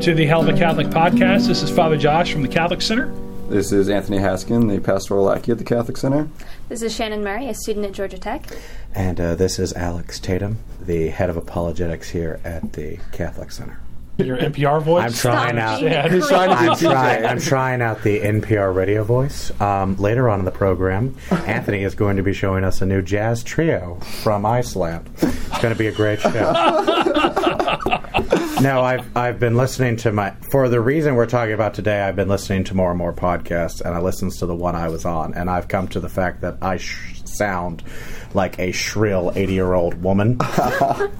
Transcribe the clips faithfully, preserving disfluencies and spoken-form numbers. Welcome to the Hell of a Catholic podcast. This is Father Josh from the Catholic Center. This is Anthony Haskin, the pastoral lackey at the Catholic Center. This is Shannon Murray, a student at Georgia Tech. And uh, this is Alex Tatum, the head of apologetics here at the Catholic Center. Your N P R voice? I'm trying out. Yeah, I'm, trying, I'm, trying, I'm trying out the N P R radio voice. Um, later on in the program, Anthony is going to be showing us a new jazz trio from Iceland. It's going to be a great show. No, I've I've been listening to my for the reason we're talking about today. I've been listening to more and more podcasts, and I listened to the one I was on, and I've come to the fact that I sh- sound like a shrill eighty-year-old woman.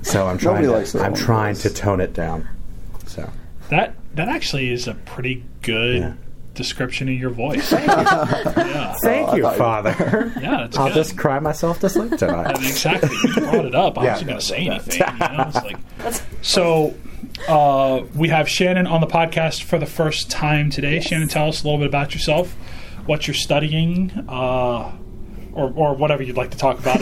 So I'm trying to, I'm trying to tone it down. So that that actually is a pretty good yeah. description of your voice. Thank you, yeah. Thank you, Father. Yeah, that's I'll good. just cry myself to sleep tonight. I mean, exactly, you brought it up. I yeah, wasn't going to say anything. You know? It's like, so uh, we have Shannon on the podcast for the first time today. Yes. Shannon, tell us a little bit about yourself, what you're studying, uh, or or whatever you'd like to talk about.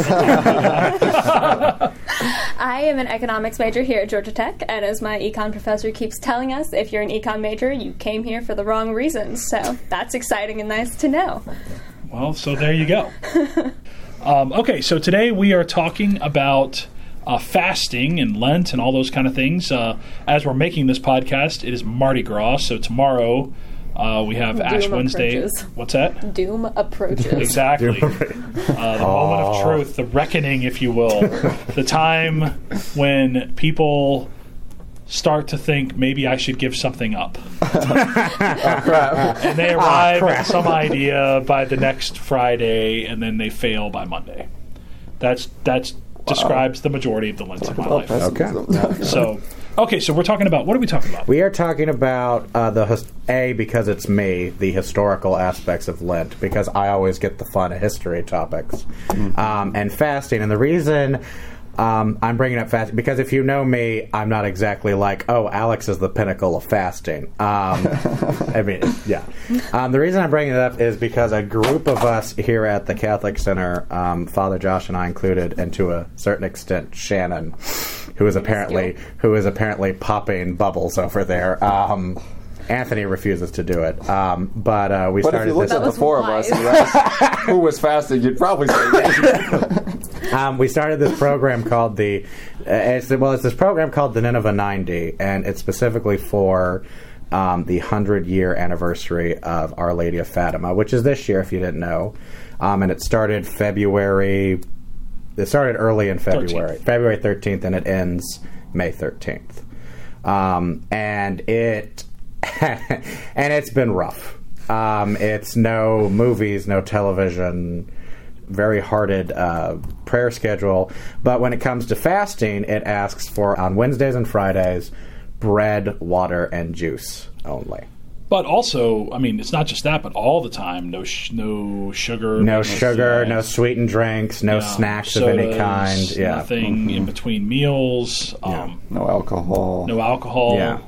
I am an economics major here at Georgia Tech, and as my econ professor keeps telling us, if you're an econ major, you came here for the wrong reasons. So that's exciting and nice to know. Well, so there you go. um, okay, so today we are talking about uh, fasting and Lent and all those kind of things. Uh, as we're making this podcast, it is Mardi Gras, so tomorrow... Uh, we have Doom Ash Wednesday. Approaches. What's that? Doom approaches. Exactly. Doom. Uh, the oh. moment of truth, the reckoning, if you will. The time when people start to think, maybe I should give something up. And they arrive oh, at some idea by the next Friday, and then they fail by Monday. That's that's wow. describes the majority of the Lent of my life. Okay. So... Okay, so we're talking about, what are we talking about? We are talking about, uh, the A, because it's me, the historical aspects of Lent, because I always get the fun of history topics, mm-hmm. um, and fasting. And the reason um, I'm bringing up fasting, because if you know me, I'm not exactly like, oh, Alex is the pinnacle of fasting. Um, I mean, yeah. Um, the reason I'm bringing it up is because a group of us here at the Catholic Center, um, Father Josh and I included, and to a certain extent, Shannon, who is apparently who is apparently popping bubbles over there. Um, Anthony refuses to do it, um, but uh, we but started. But if you looked at the four wise. of us, and asked who was fasting, you'd probably say that. um, we started this program called the, uh, it's, well, it's this program called the Nineveh ninety, and it's specifically for um, the hundred-year anniversary of Our Lady of Fatima, which is this year, if you didn't know, um, and it started February. It started early in February, thirteenth. February thirteenth, and it ends May thirteenth. Um, and it and it's been rough. Um, it's no movies, no television, very hearted uh, prayer schedule. But when it comes to fasting, it asks for, on Wednesdays and Fridays, bread, water, and juice only. But also, I mean, it's not just that, but all the time, no sh- no sugar. No, no sugar, snacks. No sweetened drinks, no yeah, snacks sodas, of any kind. Yeah. Nothing mm-hmm. in between meals. Yeah. Um, no alcohol. No alcohol. Yeah.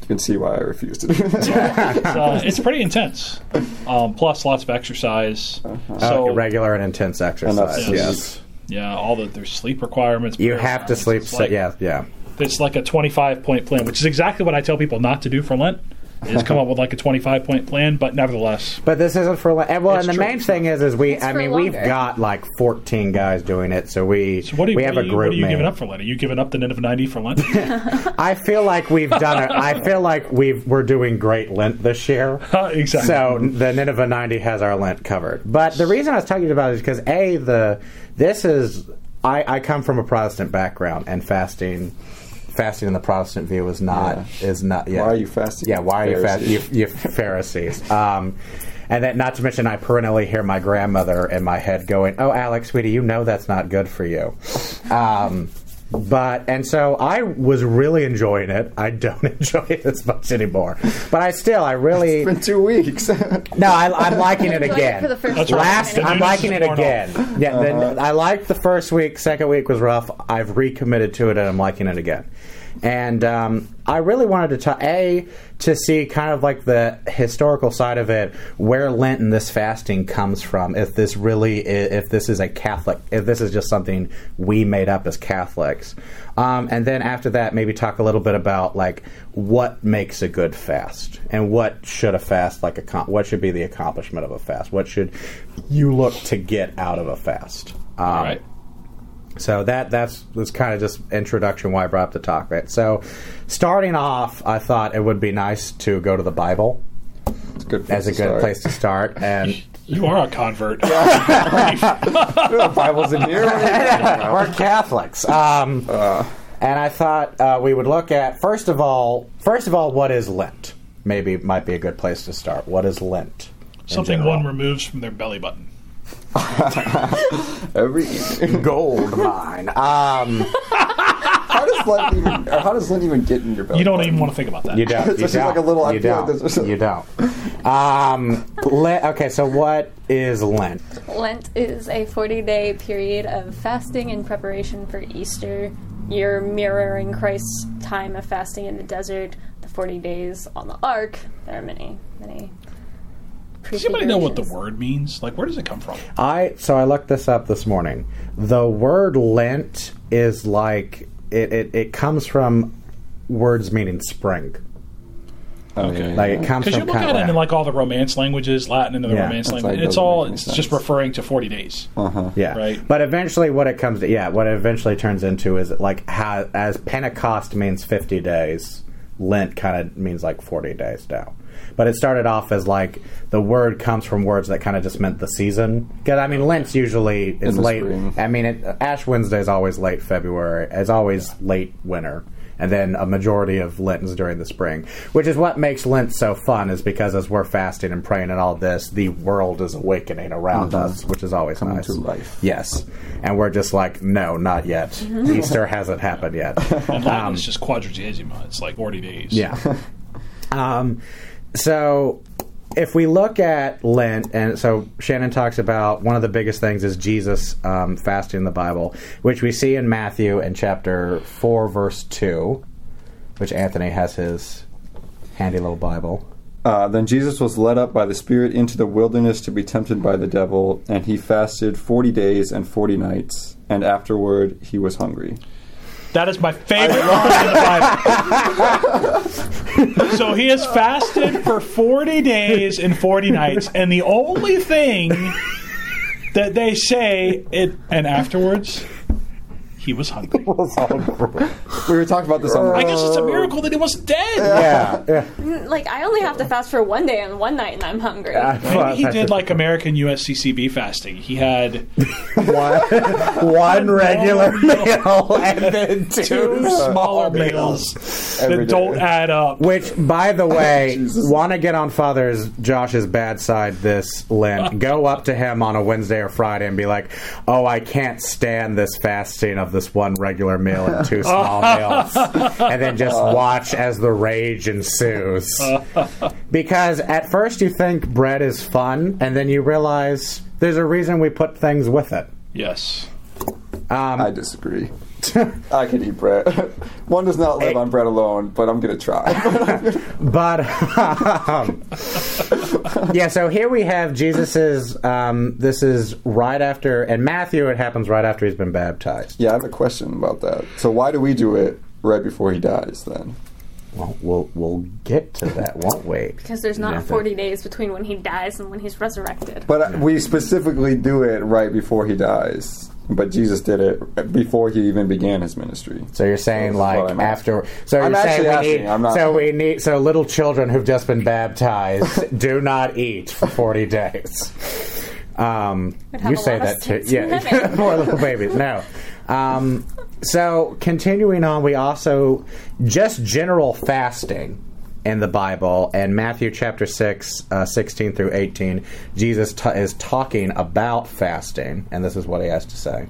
You can see why I refuse to do that. Yeah, it's, uh, it's pretty intense. Um, plus lots of exercise. Uh-huh. So, oh, regular and intense exercise, yes. yes. Yeah, all the there's sleep requirements. You have to sleep, so, like, yeah, yeah. It's like a twenty-five-point plan, which is exactly what I tell people not to do for Lent. Is come up with like a twenty-five point plan, but nevertheless. But this isn't for like. Well, it's and the main thing is, is we. It's I mean, longer. We've got like fourteen guys doing it, so we so what you, we have what you, a group. What are you man. giving up for Lent? Are you giving up the Nineveh ninety for Lent? I feel like we've done it. I feel like we've we're doing great Lent this year. Exactly. So the Nineveh ninety has our Lent covered. But the reason I was talking about it is because a the this is I, I come from a Protestant background and fasting. Fasting in the Protestant view is not yeah. is not. Yeah. Why are you fasting? Yeah, why are Pharisees. you fasting? You, you Pharisees. Um, and that, not to mention, I perennially hear my grandmother in my head going, "Oh, Alex, sweetie, you know that's not good for you." Um, but and so I was really enjoying it. I don't enjoy it as much anymore. But I still, I really. It's been two weeks. no, I, I'm liking it again. It for the first Last, right. I'm liking it again. Off. Yeah, uh-huh. the, I liked the first week. Second week was rough. I've recommitted to it, and I'm liking it again. And um, I really wanted to talk, A, to see kind of like the historical side of it, where Lent and this fasting comes from, if this really is, if this is a Catholic, if this is just something we made up as Catholics. Um, and then after that, maybe talk a little bit about like what makes a good fast and what should a fast, like a, what should be the accomplishment of a fast? What should you look to get out of a fast? Um, All right. So that that's, that's kind of just introduction why I brought up the talk. Right? So starting off, I thought it would be nice to go to the Bible it's good as a good start. place to start. And you are a convert. The Bible's in here. We're Catholics. Um, uh. And I thought uh, we would look at, first of all, first of all, what is Lent? Maybe might be a good place to start. What is Lent? Something one removes from their belly button. Every gold mine. Um, how does Lent even? How does Lent even get in your belly? You don't button? even want to think about that. You don't. You don't. Just like a little, you don't. You don't. Um, Lent, okay, so what is Lent? Lent is a forty-day period of fasting in preparation for Easter. You're mirroring Christ's time of fasting in the desert. The forty days on the ark. There are many, many. Does anybody know what the word means? Like, where does it come from? I so I looked this up this morning. The word Lent is like it. It, it comes from words meaning spring. Okay, like it comes because you look at it in like all the Romance languages, Latin, and the yeah, Romance language. Like it's all it's sense. just referring to forty days. Uh-huh. Yeah, right. But eventually, what it comes to, yeah, what it eventually turns into is like how as Pentecost means fifty days, Lent kind of means like forty days now. But it started off as like the word comes from words that kind of just meant the season. Because I mean, Lent's usually is late. Spring. I mean, it, Ash Wednesday is always late February. It's always yeah. late winter, and then a majority of Lent is during the spring, which is what makes Lent so fun. Is because as we're fasting and praying and all this, the world is awakening around mm-hmm. us, which is always Coming nice. to life. Yes, and we're just like, no, not yet. Mm-hmm. Easter hasn't happened yet. And Latin um, is just quadragesima. It's like forty days. Yeah. um. So if we look at Lent, and so Shannon talks about one of the biggest things is Jesus um, fasting in the Bible, which we see in Matthew in chapter four, verse two, which Anthony has his handy little Bible. Uh, then Jesus was led up by the Spirit into the wilderness to be tempted by the devil, and he fasted forty days and forty nights, and afterward he was hungry. That is my favorite part in the Bible. So he has fasted for forty days and forty nights, and the only thing that they say it and afterwards, he was hungry. We were talking about this on the I guess it's a miracle that he wasn't dead. Yeah. yeah. Like, I only have to fast for one day and one night, and I'm hungry. Uh, well, he did, like, American U S C C B fasting. He had one, one regular meal, meal and then two, two smaller meals that don't add up. Which, by the way, want to get on Father Josh's bad side this Lent. Go up to him on a Wednesday or Friday and be like, oh, I can't stand this fasting of the this one regular meal and two small meals, and then just watch as the rage ensues. Because at first you think bread is fun, and then you realize there's a reason we put things with it. Yes. Um, I disagree. I can eat bread. One does not live it, on bread alone, but I'm going to try. But, um, yeah, so here we have Jesus's, um, this is right after, and Matthew, it happens right after he's been baptized. Yeah, I have a question about that. So why do we do it right before he dies, then? Well, we'll, we'll get to that, won't we? Because there's not Nothing. forty days between when he dies and when he's resurrected. But we specifically do it right before he dies. But Jesus did it before he even began his ministry. So you're saying so like after? So I'm you're saying we asking, need? I'm not so we need? So little children who've just been baptized do not eat for forty days. Um, you say that too? Yeah, poor little babies. No. Um, so continuing on, we also just general fasting in the Bible, and Matthew chapter six, uh, sixteen through eighteen, Jesus t- is talking about fasting, and this is what he has to say.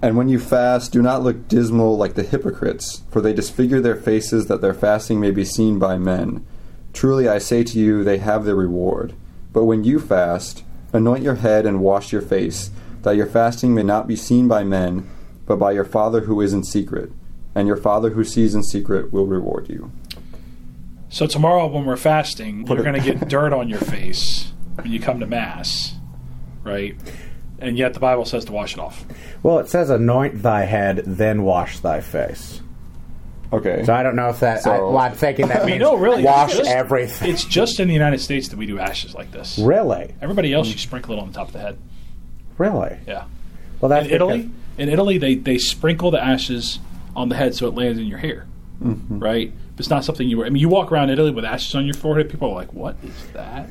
And when you fast, do not look dismal like the hypocrites, for they disfigure their faces that their fasting may be seen by men. Truly I say to you, they have their reward. But when you fast, anoint your head and wash your face, that your fasting may not be seen by men, but by your Father who is in secret. and your Father who sees in secret will reward you. So tomorrow when we're fasting, you're going to get dirt on your face when you come to Mass, right? And yet the Bible says to wash it off. Well, it says anoint thy head, then wash thy face. Okay. So I don't know if that... So, I, well, I'm thinking that means no, really, wash it's just, everything. It's just in the United States that we do ashes like this. Really? Everybody else, you sprinkle it on the top of the head. Really? Yeah. Well, that's in Italy, because... in Italy they, they sprinkle the ashes on the head so it lands in your hair, mm-hmm. right? It's not something you... I mean, you walk around Italy with ashes on your forehead, people are like, what is that?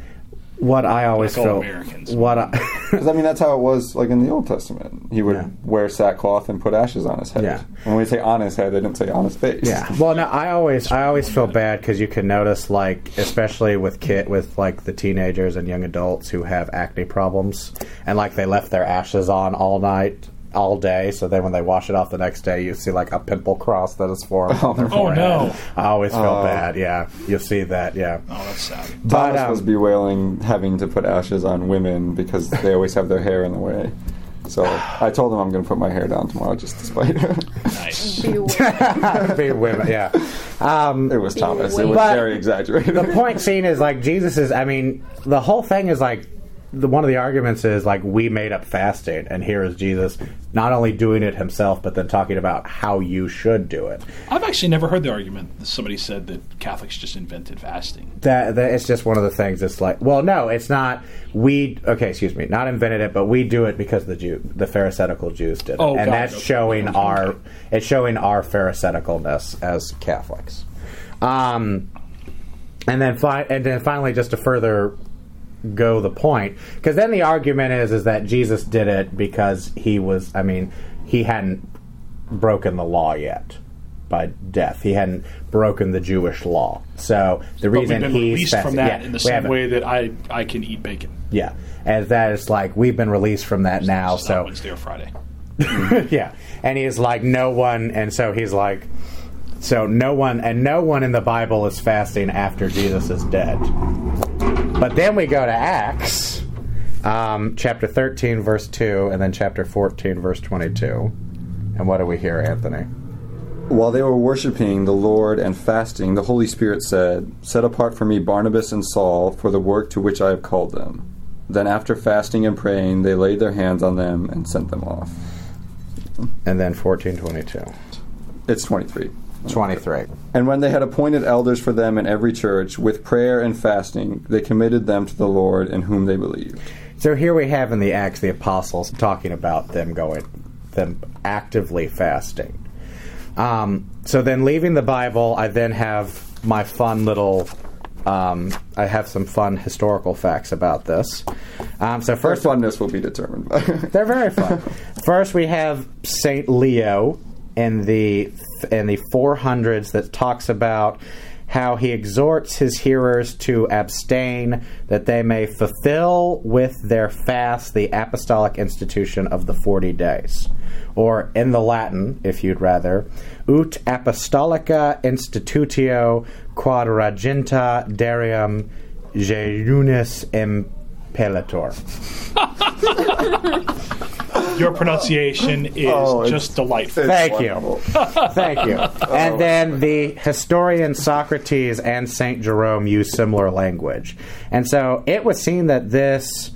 What I always like feel... Americans. What I... Because, I mean, that's how it was, like, in the Old Testament. He would yeah. wear sackcloth and put ashes on his head. Yeah. When we say on his head, they didn't say on his face. Yeah. Well, no, I always I always feel bad because you can notice, like, especially with, kid, with, like, the teenagers and young adults who have acne problems, and, like, they left their ashes on all night, all day, so then when they wash it off the next day, you see, like, a pimple cross that is formed on their forehead. Oh, no. I always feel uh, bad, yeah. You'll see that, yeah. Oh, that's sad. But, Thomas um, was bewailing having to put ashes on women because they always have their hair in the way. So I told him I'm going to put my hair down tomorrow just to spite him. Nice. Be women. Be women, yeah. Um, it was Thomas. It was very exaggerated. The point seen is, like, Jesus is, I mean, the whole thing is, like, The, one of the arguments is, like, we made up fasting, and here is Jesus not only doing it himself, but then talking about how you should do it. I've actually never heard the argument that somebody said that Catholics just invented fasting. That, that it's just one of the things that's like, well, no, it's not, we, okay, excuse me, not invented it, but we do it because the Jew, the Pharisaical Jews did it. Oh, and God, that's okay. showing okay. our, it's showing our Pharisaicalness as Catholics. Um, and then fi- and then finally, just to further... go the point, because then the argument is is that Jesus did it because he was, I mean, he hadn't broken the law yet by death. He hadn't broken the Jewish law. So the but reason he's released fasting, from that yeah, in the same way that I, I can eat bacon. Yeah, as that is like we've been released from that it's now. It's so not Wednesday or Friday. yeah, and he's like no one, and so he's like so no one, and no one in the Bible is fasting after Jesus is dead. But then we go to Acts, um, chapter thirteen, verse two, and then chapter fourteen, verse twenty-two. And what do we hear, Anthony? While they were worshiping the Lord and fasting, the Holy Spirit said, "Set apart for me Barnabas and Saul for the work to which I have called them." Then after fasting and praying, they laid their hands on them and sent them off. And then fourteen twenty-two. It's twenty-three. twenty-three. And when they had appointed elders for them in every church, with prayer and fasting, they committed them to the Lord in whom they believed. So here we have in the Acts the apostles talking about them going, them actively fasting. Um, so then leaving the Bible, I then have my fun little, um, I have some fun historical facts about this. Um, so first, Their funness will be determined by. They're very fun. First we have Saint Leo in the in the four hundreds that talks about how he exhorts his hearers to abstain that they may fulfill with their fast the apostolic institution of the forty days. Or in the Latin, if you'd rather, ut apostolica institutio quadraginta derium jejunis impellitor. Your pronunciation is oh, just delightful. Thank you. Thank you. And then the historian Socrates and Saint Jerome used similar language. And so it was seen that this,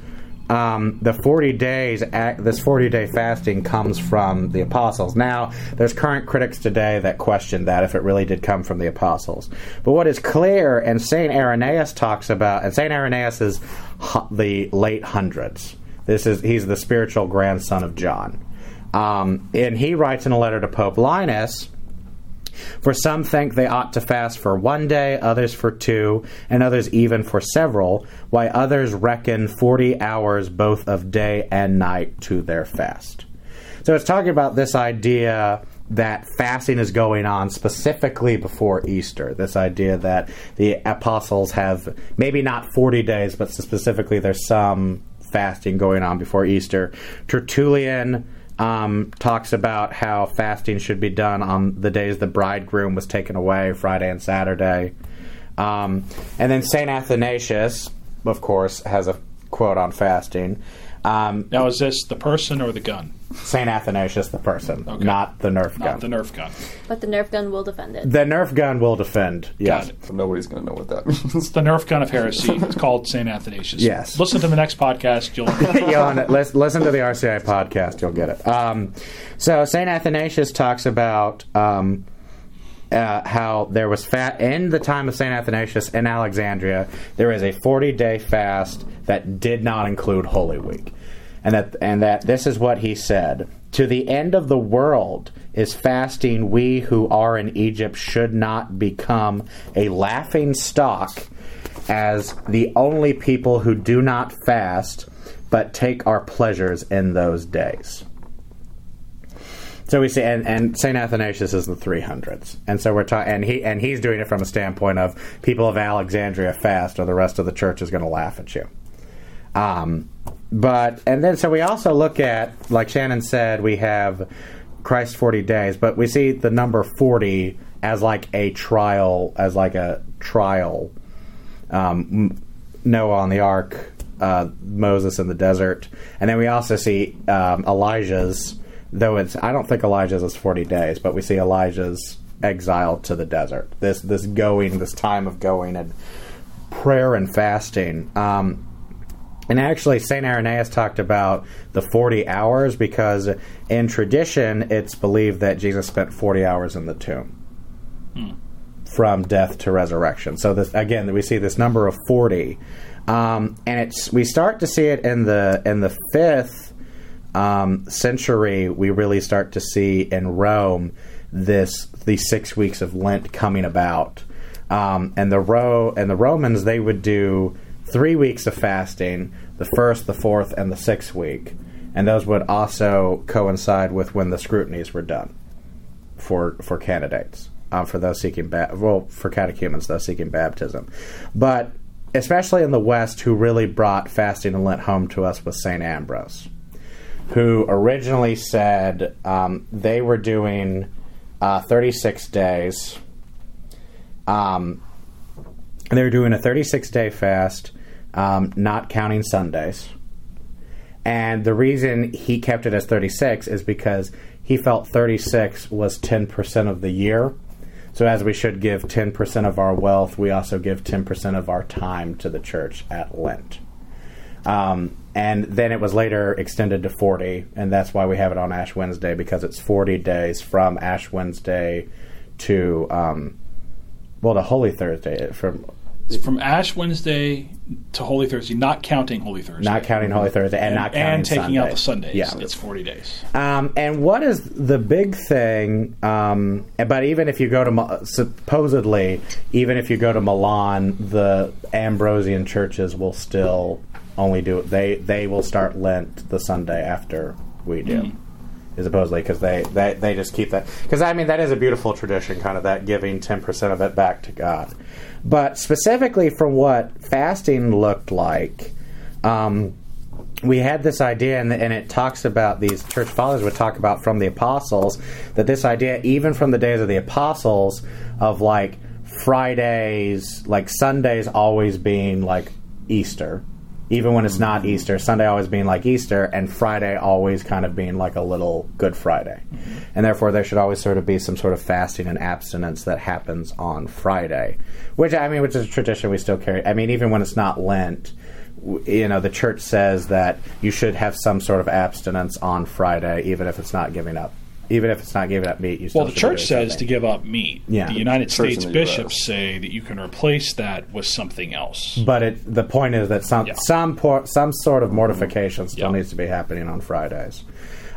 um, the forty days, this forty-day fasting comes from the apostles. Now, there's current critics today that question that if it really did come from the apostles. But what is clear, and Saint Irenaeus talks about, and Saint Irenaeus is the late hundreds. This is he's the spiritual grandson of John. Um, and he writes in a letter to Pope Linus, "For some think they ought to fast for one day, others for two, and others even for several, while others reckon forty hours both of day and night to their fast." So it's talking about this idea that fasting is going on specifically before Easter. This idea that the apostles have maybe not forty days, but specifically there's some fasting going on before Easter. Tertullian um, talks about how fasting should be done on the days the bridegroom was taken away, Friday and Saturday. Um, and then Saint Athanasius, of course, has a quote on fasting. Um, now, is this the person or the gun? Saint Athanasius, the person, okay. not the Nerf gun. Not the Nerf gun. But the Nerf gun will defend it. The Nerf gun will defend, yes. So nobody's going to know what that means. It's the Nerf gun of heresy. It's called Saint Athanasius. Yes. Listen to the next podcast. You'll you'll listen to the R C I podcast. You'll get it. Um, so Saint Athanasius talks about um, uh, how there was fat in the time of Saint Athanasius in Alexandria. There is a forty-day fast that did not include Holy Week. And that, and that this is what he said. To the end of the world is fasting. We who are in Egypt should not become a laughing stock as the only people who do not fast, but take our pleasures in those days. So we see, and, and Saint Athanasius is the three hundreds, and so we're talking, and he and he's doing it from a standpoint of people of Alexandria fast, or the rest of the church is going to laugh at you. Um. But, and then, so we also look at, like Shannon said, we have Christ's forty days, but we see the number forty as like a trial, as like a trial. Um, Noah on the ark, uh, Moses in the desert. And then we also see um, Elijah's, though it's, I don't think Elijah's is forty days, but we see Elijah's exile to the desert. This, this going, this time of going and prayer and fasting. Um, And actually, Saint Irenaeus talked about the forty hours because in tradition, it's believed that Jesus spent forty hours in the tomb hmm. from death to resurrection. So this, again, we see this number of forty, um, and it's we start to see it in the in the fifth um, century. We really start to see in Rome this the six weeks of Lent coming about, um, and the Ro- and the Romans they would do. Three weeks of fasting, the first, the fourth, and the sixth week. And those would also coincide with when the scrutinies were done for for candidates, um, for those seeking, ba- well, for catechumens, those seeking baptism. But especially in the West, who really brought fasting and Lent home to us was Saint Ambrose, who originally said um, they were doing uh, thirty-six days. Um, they were doing a thirty-six-day fast. Um, not counting Sundays. And the reason he kept it as thirty-six is because he felt thirty-six was ten percent of the year. So as we should give ten percent of our wealth, we also give ten percent of our time to the church at Lent. Um, and then it was later extended to forty, and that's why we have it on Ash Wednesday, because it's forty days from Ash Wednesday to, um, well, to Holy Thursday, from... It's from Ash Wednesday to Holy Thursday, not counting Holy Thursday. Not counting Holy Thursday and, and not counting Sundays. And taking Sundays. Out the Sundays. Yeah. It's forty days. Um, and what is the big thing, um, but even if you go to, supposedly, even if you go to Milan, the Ambrosian churches will still only do, they they will start Lent the Sunday after we do. Mm. Supposedly, because they, they, they just keep that. Because, I mean, that is a beautiful tradition, kind of that giving ten percent of it back to God. But specifically from what fasting looked like, um, we had this idea, and, and it talks about, these church fathers would talk about from the apostles, that this idea, even from the days of the apostles, of like Fridays, like Sundays always being like Easter. Even when it's not Easter, Sunday always being like Easter, and Friday always kind of being like a little Good Friday. Mm-hmm. And therefore, there should always sort of be some sort of fasting and abstinence that happens on Friday, which, I mean, which is a tradition we still carry. I mean, even when it's not Lent, you know, the church says that you should have some sort of abstinence on Friday, even if it's not giving up. Even if it's not giving up meat, you still well, the church says to give up meat. Yeah. The United States bishops say that you can replace that with something else. But it, the point is that some yeah. some por- some sort of mortification still yeah. needs to be happening on Fridays.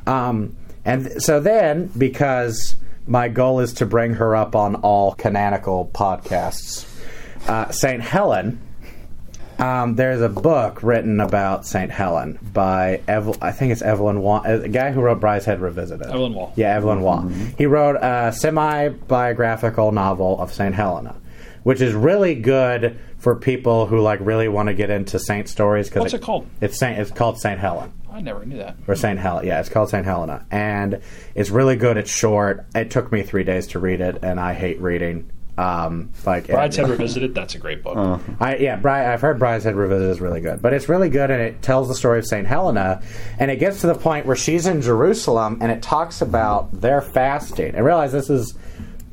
Um, and th- so then, because my goal is to bring her up on all canonical podcasts, uh, Saint Helen. Um, there's a book written about Saint Helen by, Eve- I think it's Evelyn Waugh, a guy who wrote Brideshead Revisited. Evelyn Waugh. Yeah, Evelyn Waugh. Mm-hmm. He wrote a semi-biographical novel of Saint Helena, which is really good for people who like really want to get into saint stories. Cause What's it, it called? It's, Saint, it's called Saint Helen. I never knew that. Or Saint Helena. Yeah, it's called Saint Helena. And it's really good. It's short. It took me three days to read it, and I hate reading. Um, like Brideshead Revisited, that's a great book. Uh, I, yeah, Bride, I've heard Brideshead Revisited is really good, but it's really good, and it tells the story of Saint Helena, and it gets to the point where she's in Jerusalem, and it talks about their fasting. I realize this is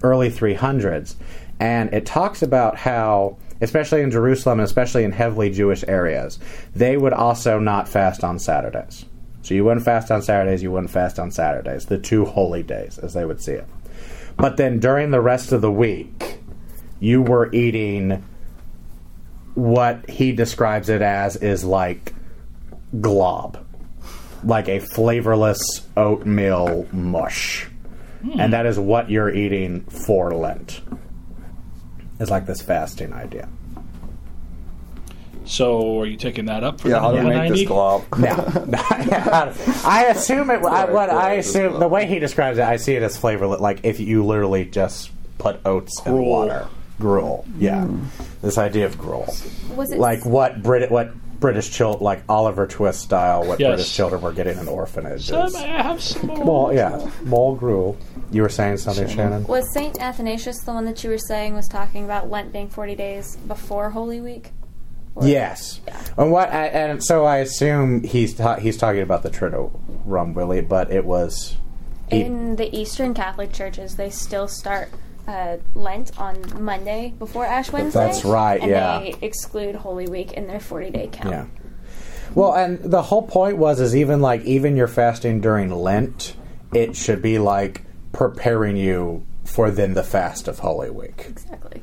early three hundreds, and it talks about how, especially in Jerusalem, and especially in heavily Jewish areas, they would also not fast on Saturdays. So you wouldn't fast on Saturdays, you wouldn't fast on Saturdays, the two holy days, as they would see it. But then during the rest of the week, you were eating what he describes it as is like glob, like a flavorless oatmeal mush. Mm. And that is what you're eating for Lent. It's like this fasting idea. So are you taking that up for yeah, the Nineveh ninety? Yeah, how do we make this glob? No. I assume it. I, what I assume the way he describes it, I see it as flavorless. Like if you literally just put oats gruel. and water, gruel. Yeah, mm. This idea of gruel. Was it like what Brit? What British children, like Oliver Twist style? What yes. British children were getting in orphanages? Some have some more. Yeah, more gruel. You were saying something, Shannon? Was Saint Athanasius the one that you were saying was talking about Lent being forty days before Holy Week? Yes, yeah. and what I, and so I assume he's ta- he's talking about the Triduum, really, but it was e- in the Eastern Catholic churches. They still start uh, Lent on Monday before Ash Wednesday. That's right. And yeah, they exclude Holy Week in their forty-day count. Yeah. Well, and the whole point was is even like even your fasting during Lent, it should be like preparing you for then the fast of Holy Week. Exactly.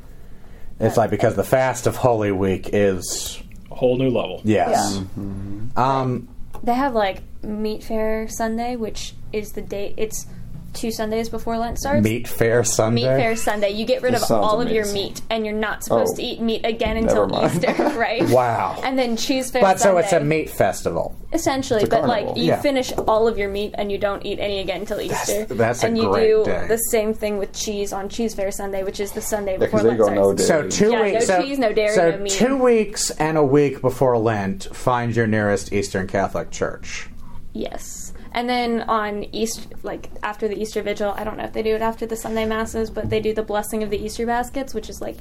It's like because the fast of Holy Week is a whole new level. Yes. Yeah. Mm-hmm. Um, they have like Meat Fair Sunday, which is the day. It's two Sundays before Lent starts. Meat Fair Sunday. Meat Fair Sunday. You get rid this of all amazing. of your meat, and you're not supposed oh, to eat meat again until Easter, right? Wow. And then Cheese Fair but, Sunday. But so it's a meat festival, essentially. But carnival. like you yeah. finish all of your meat, and you don't eat any again until Easter. That's, that's and a great And you do day. the same thing with cheese on Cheese Fair Sunday, which is the Sunday before yeah, Lent starts. No so two yeah, weeks. No so, cheese, no dairy, so no meat. So two weeks and a week before Lent, find your nearest Eastern Catholic church. Yes. And then on East, like after the Easter Vigil, I don't know if they do it after the Sunday Masses, but they do the blessing of the Easter baskets, which is like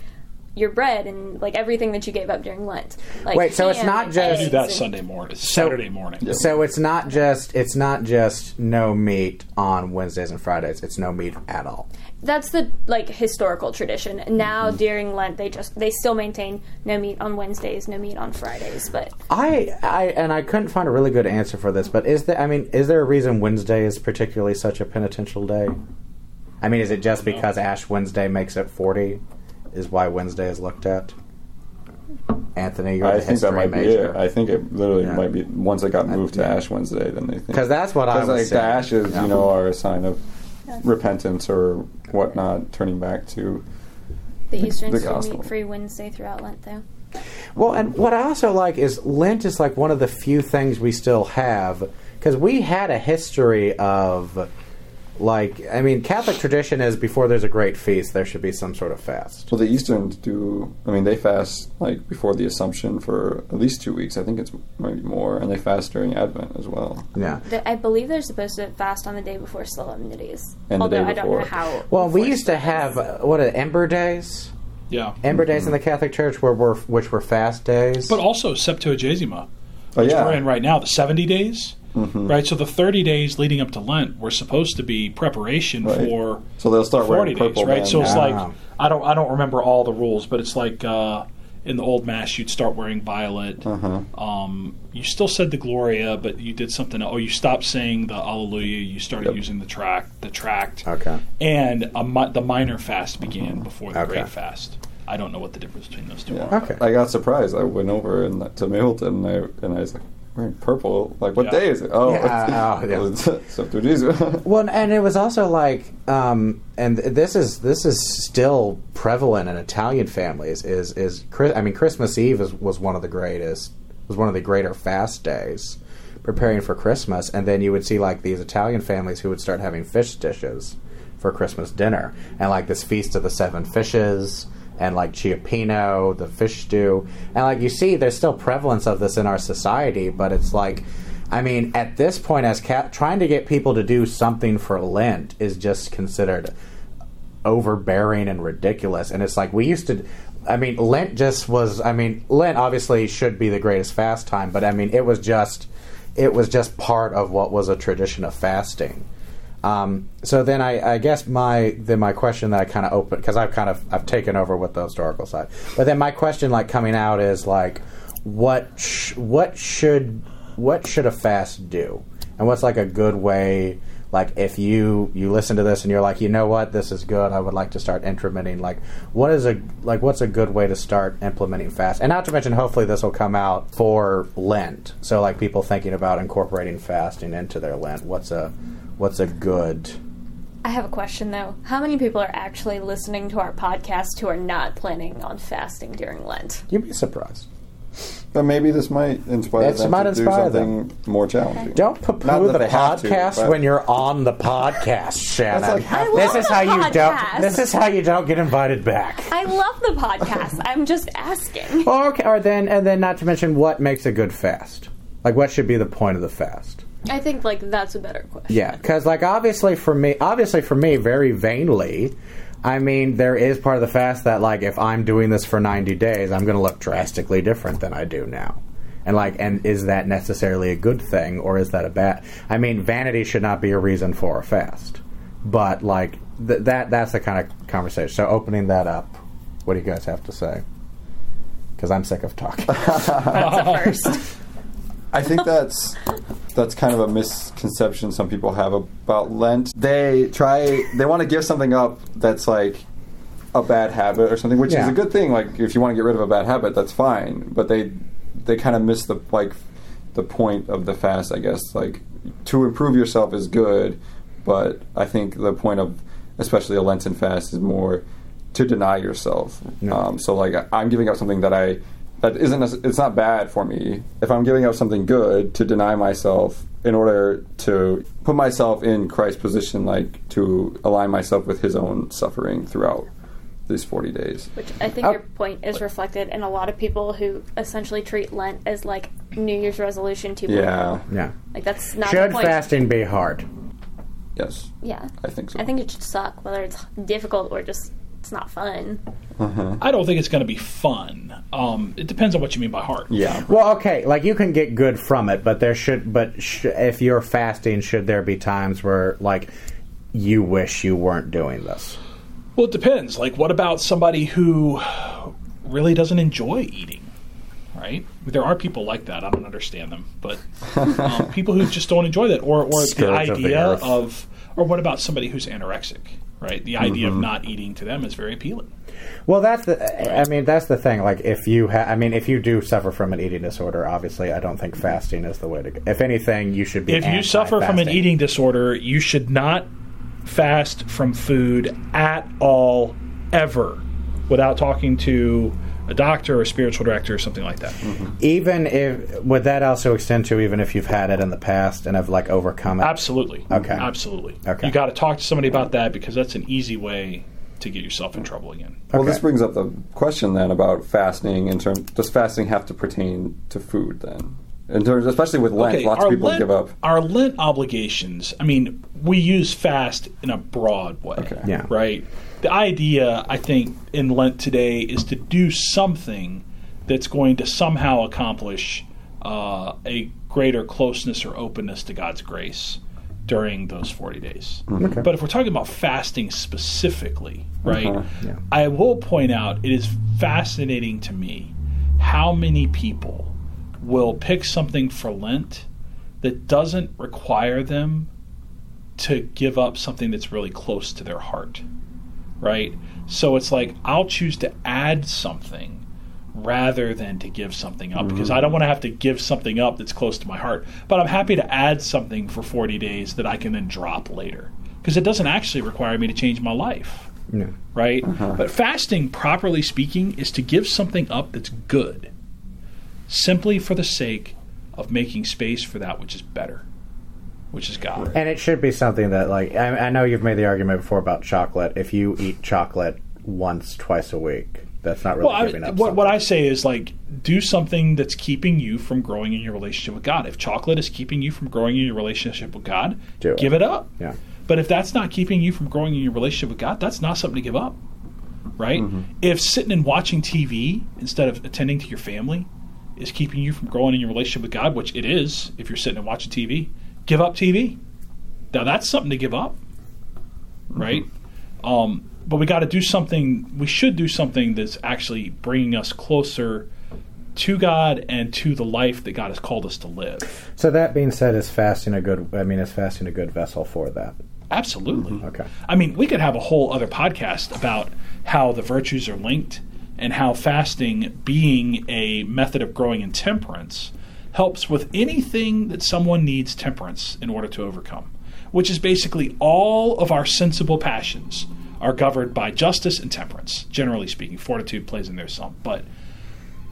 your bread and like everything that you gave up during Lent. Like Wait, so it's not just I do that Sunday morning, so, Saturday morning. Yep. So it's not just it's not just no meat on Wednesdays and Fridays. It's no meat at all. That's the like historical tradition. Now mm-hmm. during Lent, they just they still maintain no meat on Wednesdays, no meat on Fridays. But I, I and I couldn't find a really good answer for this. But is there? I mean, is there a reason Wednesday is particularly such a penitential day? I mean, is it just because Ash Wednesday makes it forty? Is why Wednesday is looked at? Anthony, you're I a think history that might major. Be it. I think it literally yeah. might be once it got moved to Ash Wednesday. Then they think because that's what I was like saying. The ashes, yeah. you know, are a sign of. Repentance or whatnot, turning back to the, the Easterns the gospel. Meet free Wednesday throughout Lent, though. Well, and what I also like is Lent is like one of the few things we still have because we had a history of, like, I mean, Catholic tradition is before there's a great feast, there should be some sort of fast. Well, the Easterns do. I mean, they fast like before the Assumption for at least two weeks. I think it's maybe more, and they fast during Advent as well. Yeah, the, I believe they're supposed to fast on the day before solemnities. And although the day before. I don't know how. Well, we used to have uh, what are the Ember Days. Yeah, Ember mm-hmm. Days in the Catholic Church were, were which were fast days, but also Septuagesima, oh, which yeah. we're in right now, the seventy days. Mm-hmm. Right, so the thirty days leading up to Lent were supposed to be preparation right. for so they'll start forty wearing days, right? Band. So it's like know. I don't I don't remember all the rules, but it's like uh, in the old mass you'd start wearing violet. Uh-huh. Um, you still said the Gloria, but you did something. Oh, you stopped saying the Alleluia. You started yep. using the tract, the tract. Okay, and a mi- the minor fast began mm-hmm. before the okay. great fast. I don't know what the difference between those two yeah. are. Okay, I got surprised. I went over and to Milton, and I, and I was like. Wearing purple. Like, what yeah. day is it? Oh, yeah. It's, oh, yeah. Septuagesima. Well, and it was also like, um, and this is this is still prevalent in Italian families. Is is I mean, Christmas Eve is, was one of the greatest was one of the greater fast days, preparing for Christmas, and then you would see like these Italian families who would start having fish dishes for Christmas dinner, and like this feast of the seven fishes. And like Chiappino, the fish stew. And like you see, there's still prevalence of this in our society, but it's like, I mean, at this point, as ca- trying to get people to do something for Lent is just considered overbearing and ridiculous. And it's like we used to, I mean, Lent just was, I mean, Lent obviously should be the greatest fast time, but I mean, it was just, it was just part of what was a tradition of fasting. Um, so then I, I guess my then my question that I kind of opened, because I've kind of I've taken over with the historical side, but then my question like coming out is like what sh- what should what should a fast do, and what's like a good way, like if you you listen to this and you're like, you know what, this is good, I would like to start implementing, like what is a like what's a good way to start implementing fast, and not to mention hopefully this will come out for Lent, so like people thinking about incorporating fasting into their Lent, what's a What's a good... I have a question, though. How many people are actually listening to our podcast who are not planning on fasting during Lent? You'd be surprised. But maybe this might inspire it's them might to inspire do something them. more challenging. Okay. Don't poo-poo the podcast to, when you're on the podcast, Shannon. Like this, is how you don't, this is how you don't get invited back. I love the podcast. I'm just asking. Well, okay, or then, and then not to mention what makes a good fast. Like, what should be the point of the fast? I think, like, that's a better question. Yeah, because, like, obviously for me, obviously for me, very vainly, I mean, there is part of the fast that, like, if I'm doing this for ninety days, I'm going to look drastically different than I do now. And, like, and is that necessarily a good thing, or is that a bad... I mean, vanity should not be a reason for a fast. But, like, th- that that's the kind of conversation. So opening that up, what do you guys have to say? Because I'm sick of talking. That's a first. I think that's that's kind of a misconception some people have about Lent. They try they want to give something up that's like a bad habit or something, which yeah. is a good thing. Like if you want to get rid of a bad habit, that's fine. But they they kind of miss the like the point of the fast, I guess. Like to improve yourself is good, but I think the point of especially a Lenten fast is more to deny yourself. No. Um, so like I'm giving up something that I. That isn't. A, it's not bad for me if I'm giving up something good to deny myself in order to put myself in Christ's position, like to align myself with His own suffering throughout these forty days. Which I think oh. your point is reflected in a lot of people who essentially treat Lent as like New Year's resolution to yeah, yeah. Like that's not. Should the point. Fasting be hard? Yes. Yeah, I think so. I think it should suck, whether it's difficult or just. It's not fun. Uh-huh. I don't think it's going to be fun. Um, it depends on what you mean by hard. Yeah. Well, okay. Like you can get good from it, but there should. But sh- if you're fasting, should there be times where like you wish you weren't doing this? Well, it depends. Like, what about somebody who really doesn't enjoy eating? Right? There are people like that. I don't understand them, but um, people who just don't enjoy that, or or Spirit the idea of, the of, or what about somebody who's anorexic? Right, the idea mm-hmm. of not eating to them is very appealing. Well, that's the. Right. I mean, that's the thing. Like, if you, ha- I mean, if you do suffer from an eating disorder, obviously, I don't think fasting is the way to go. If anything, you should be. If you suffer from an eating disorder, you should not fast from food at all, ever, without talking to a doctor or a spiritual director or something like that. Mm-hmm. Even if would that also extend to even if you've had it in the past and have like overcome it? Absolutely. Okay. Absolutely. Okay. You got to talk to somebody about that because that's an easy way to get yourself in trouble again. Okay. Well, this brings up the question then about fasting. In terms, does fasting have to pertain to food then? In terms, especially with Lent, okay, lots of people Lent, give up. Our Lent obligations. I mean, we use fast in a broad way. Okay. Yeah. Right. The idea, I think, in Lent today is to do something that's going to somehow accomplish uh, a greater closeness or openness to God's grace during those forty days. Okay. But if we're talking about fasting specifically, right, uh-huh. yeah. I will point out it is fascinating to me how many people will pick something for Lent that doesn't require them to give up something that's really close to their heart. Right? So it's like, I'll choose to add something rather than to give something up, mm-hmm. because I don't want to have to give something up that's close to my heart. But I'm happy to add something for forty days that I can then drop later, because it doesn't actually require me to change my life. Yeah. Right? Uh-huh. But fasting, properly speaking, is to give something up that's good simply for the sake of making space for that which is better. Which is God. And it should be something that, like, I, I know you've made the argument before about chocolate. If you eat chocolate once, twice a week, that's not really well, giving I, up what, something. What I say is, like, do something that's keeping you from growing in your relationship with God. If chocolate is keeping you from growing in your relationship with God, do give it, it up. Yeah. But if that's not keeping you from growing in your relationship with God, that's not something to give up, right? Mm-hmm. If sitting and watching T V instead of attending to your family is keeping you from growing in your relationship with God, which it is if you're sitting and watching T V, give up T V. Now, that's something to give up, right? Mm-hmm. Um, but we got to do something. We should do something that's actually bringing us closer to God and to the life that God has called us to live. So that being said, is fasting a good? I mean, is fasting a good vessel for that? Absolutely. Mm-hmm. Okay. I mean, we could have a whole other podcast about how the virtues are linked and how fasting, being a method of growing in temperance, helps with anything that someone needs temperance in order to overcome, which is basically all of our sensible passions are governed by justice and temperance, generally speaking. Fortitude plays in there some, but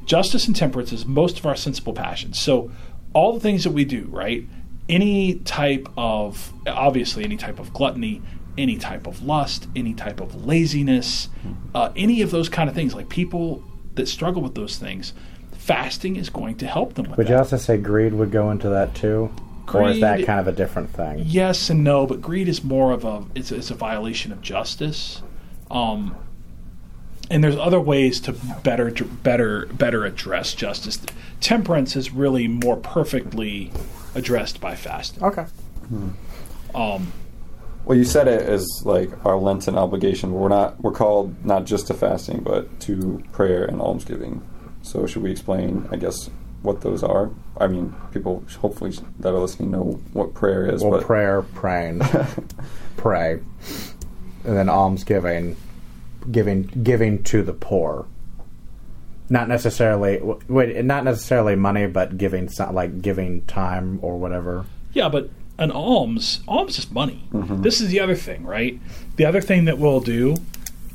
justice and temperance is most of our sensible passions. So all the things that we do, right? Any type of, obviously, any type of gluttony, any type of lust, any type of laziness, uh, any of those kind of things, like people that struggle with those things, fasting is going to help them with that. Would you also say greed would go into that too? Greed, or is that kind of a different thing? Yes and no, but greed is more of a, it's, it's a violation of justice. Um, and there's other ways to better, better, better address justice. Temperance is really more perfectly addressed by fasting. Okay. Hmm. Um, well, you said it as like our Lenten obligation. We're not, we're called not just to fasting, but to prayer and almsgiving. So should we explain, I guess, what those are? I mean, people hopefully that are listening know what prayer is. Well, but prayer, praying, pray, and then almsgiving, giving, giving to the poor. Not necessarily, wait, not necessarily money, but giving, like giving time or whatever. Yeah, but an alms, alms is money. Mm-hmm. This is the other thing, right? The other thing that we'll do,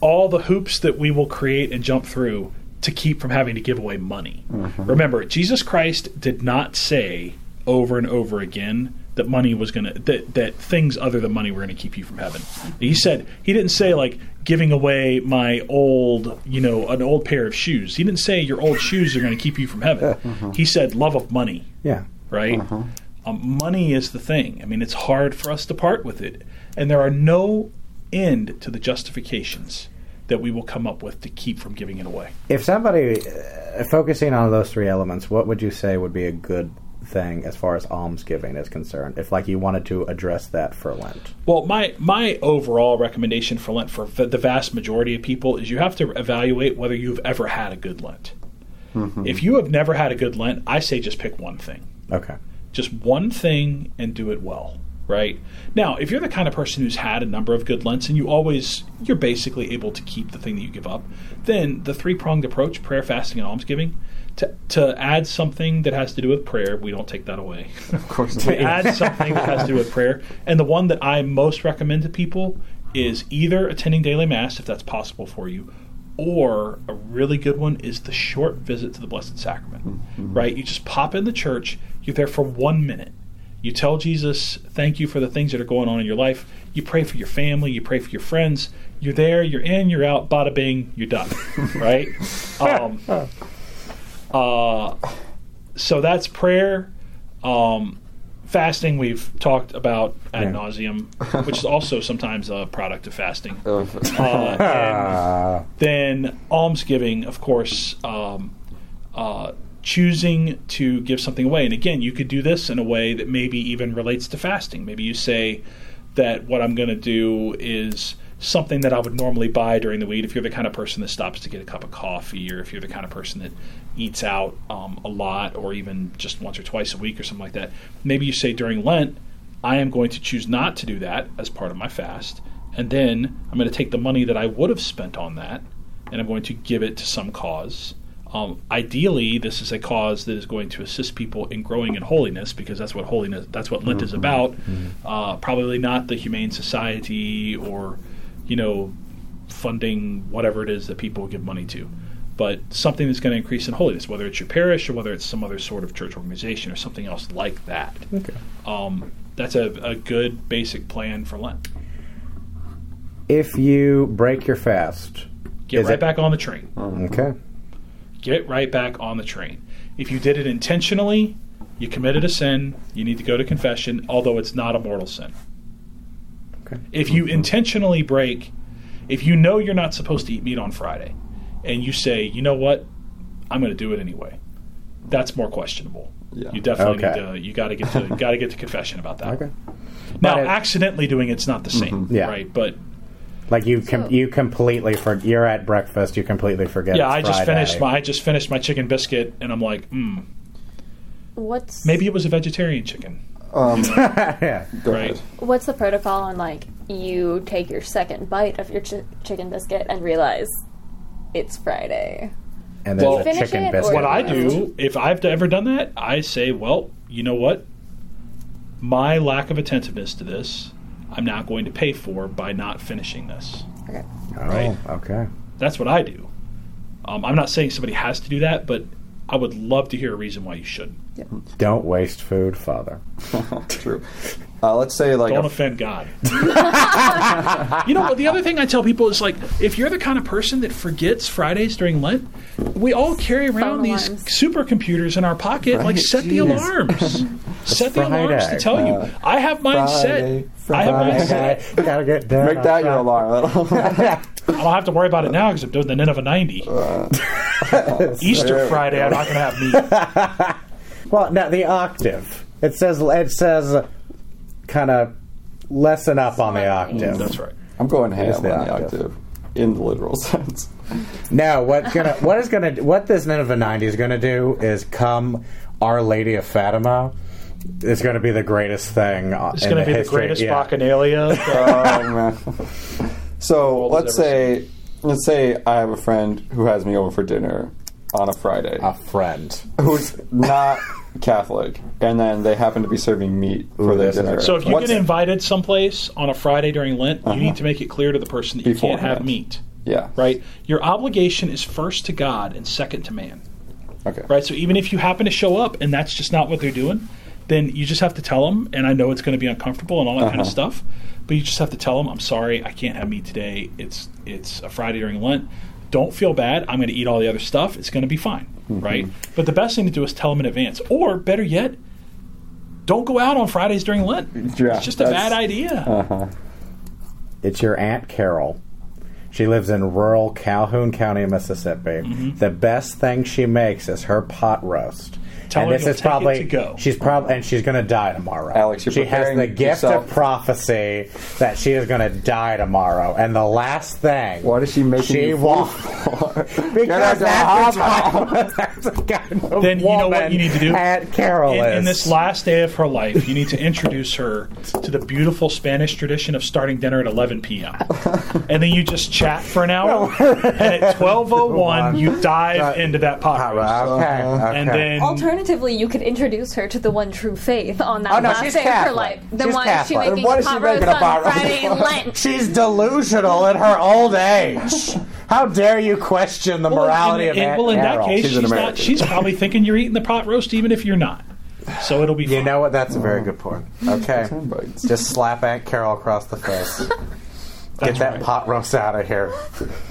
all the hoops that we will create and jump through to keep from having to give away money. Mm-hmm. Remember, Jesus Christ did not say over and over again that money was going to, that, that things other than money were going to keep you from heaven. He said, he didn't say like giving away my old, you know, an old pair of shoes. He didn't say your old shoes are going to keep you from heaven. Mm-hmm. He said love of money. Yeah. Right? Mm-hmm. Um, money is the thing. I mean, it's hard for us to part with it. And there are no end to the justifications that we will come up with to keep from giving it away. If somebody, uh, focusing on those three elements, what would you say would be a good thing as far as almsgiving is concerned, if like you wanted to address that for Lent? Well, my, my overall recommendation for Lent for the vast majority of people is you have to evaluate whether you've ever had a good Lent. Mm-hmm. If you have never had a good Lent, I say just pick one thing. Okay. Just one thing and do it well. Right? Now, if you're the kind of person who's had a number of good Lents and you always, you're basically able to keep the thing that you give up, then the three-pronged approach, prayer, fasting, and almsgiving, to to add something that has to do with prayer, we don't take that away. Of course. To add something that has to do with prayer. And the one that I most recommend to people is either attending daily mass, if that's possible for you, or a really good one is the short visit to the Blessed Sacrament. Mm-hmm. Right? You just pop in the church, you're there for one minute. You tell Jesus, thank you for the things that are going on in your life. You pray for your family. You pray for your friends. You're there. You're in. You're out. Bada bing. You're done. Right? Um, uh, so that's prayer. Um, fasting we've talked about ad yeah. nauseum, which is also sometimes a product of fasting. Uh, then almsgiving, of course, um, uh choosing to give something away. And again, you could do this in a way that maybe even relates to fasting. Maybe you say that what I'm going to do is something that I would normally buy during the week. If you're the kind of person that stops to get a cup of coffee, or if you're the kind of person that eats out um, a lot, or even just once or twice a week or something like that, maybe you say during Lent, I am going to choose not to do that as part of my fast. And then I'm going to take the money that I would have spent on that, and I'm going to give it to some cause. Um, ideally, this is a cause that is going to assist people in growing in holiness, because that's what holiness, that's what Lent mm-hmm. is about. Mm-hmm. Uh, probably not the Humane Society or, you know, funding whatever it is that people give money to, but something that's going to increase in holiness, whether it's your parish or whether it's some other sort of church organization or something else like that. Okay. Um, that's a, a good basic plan for Lent. If you break your fast, get right it... back on the train. Okay. Get right back on the train. If you did it intentionally, you committed a sin, you need to go to confession, although it's not a mortal sin. Okay. If you intentionally break, if you know you're not supposed to eat meat on Friday, and you say, you know what, I'm going to do it anyway, that's more questionable. Yeah. You definitely okay. need to. You got to get to got to get to confession about that. Okay. Now, it, accidentally doing it's not the same, mm-hmm. yeah. right? But like you, com- so. you completely for you're at breakfast, you completely forget. Yeah, it's I Friday. just finished my I just finished my chicken biscuit, and I'm like, hmm. What's maybe it was a vegetarian chicken. Um, yeah, right. What's the protocol on like you take your second bite of your ch- chicken biscuit and realize it's Friday? And then well, the chicken biscuit. What I do, if I've ever done that, I say, well, you know what? My lack of attentiveness to this, I'm not going to pay for by not finishing this. Okay. Oh, right? Okay. That's what I do. Um, I'm not saying somebody has to do that, but I would love to hear a reason why you shouldn't. Yeah. Don't waste food, Father. True. Uh, let's say like... Don't a... offend God. You know, the other thing I tell people is like, if you're the kind of person that forgets Fridays during Lent, we all carry around these supercomputers in our pocket. Right? Like, set Jeez. the alarms. set Friday. the alarms to tell uh, you. I have mine Friday, set. Friday. I have mine set. Gotta get down. Make that your alarm. I don't have to worry about it now because I'm doing the Nineveh ninety. Uh, Easter Friday, I'm not going to have meat. Well, now the octave. It says it says kind of lessen up on the octave. That's right. I'm going ham on the octave. octave in the literal sense. Now, what's gonna what is gonna what this Nineveh ninety is gonna do is come Our Lady of Fatima. It's going to be the greatest thing. It's going to be history. the greatest yeah. bacchanalia. So, um, so let's say seen. let's say I have a friend who has me over for dinner on a Friday. A friend. Who's not Catholic. And then they happen to be serving meat for Ooh, their dinner. So if you What's get invited someplace on a Friday during Lent, uh-huh. you need to make it clear to the person that Before you can't Lent. have meat. Yeah. Right? Your obligation is first to God and second to man. Okay. Right? So even if you happen to show up and that's just not what they're doing, then you just have to tell them, and I know it's going to be uncomfortable and all that uh-huh. kind of stuff, but you just have to tell them, I'm sorry, I can't have meat today. It's, it's a Friday during Lent. Don't feel bad. I'm going to eat all the other stuff. It's going to be fine, mm-hmm. right? But the best thing to do is tell them in advance. Or, better yet, don't go out on Fridays during Lent. Yeah, it's just a bad idea. Uh-huh. It's your Aunt Carol. She lives in rural Calhoun County, Mississippi. Mm-hmm. The best thing she makes is her pot roast. Tell and her this is probably to go. she's probably and she's going to die tomorrow. Alex, you're she has the gift yourself. of prophecy that she is going to die tomorrow. And the last thing, what is she making? She won't because that's the kind of Then you know what you need to do. At Carol in, in this last day of her life, you need to introduce her to the beautiful Spanish tradition of starting dinner at eleven p.m. and then you just chat for an hour, and at twelve oh one you dive into that pot roast. Okay, okay. And then alternatively, you could introduce her to the one true faith on that oh, no, last day Catholic. of her life. The one is she making what is she making a pot roast on Friday in Lent. She's delusional in her old age. How dare you question the well, morality in, in, of Aunt Well, in Carol. that case, she's, she's, not, she's probably thinking you're eating the pot roast even if you're not. So it'll be You fun. know what? That's a very good point. Okay. Just slap Aunt Carol across the face. That's Get that right. pot roast out of here.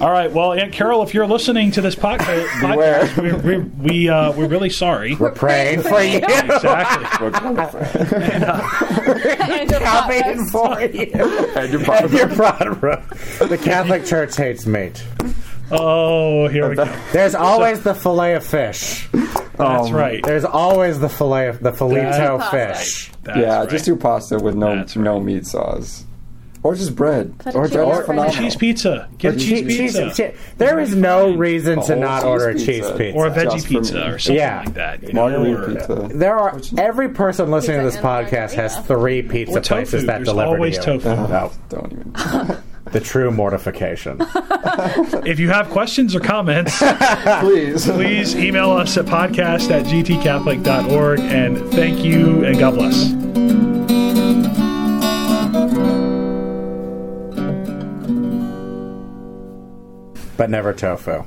All right. Well, Aunt Carol, if you're listening to this podcast, podcast we're, we're, we, uh, we're really sorry. We're praying for you. Exactly. and, uh, and your copying for you. And your pot roast. The Catholic Church hates meat. Oh, here we go. There's always the fillet of fish. That's um, right. There's always the fillet of the Filito fish. That's yeah, right. Just do pasta with no That's no right. meat sauce. Or just bread. Or just cheese pizza. Get a cheese pizza. Cheese, cheese, there is no reason to not order a cheese pizza. Or a veggie pizza or something yeah. like that. You know? Or, pizza. There are every person listening pizza to this podcast has three pizza places that There's deliver always to you. Tofu. No, don't even. The true mortification. If you have questions or comments, please please email us at podcast at gtcatholic.org. And thank you and God bless. But never tofu.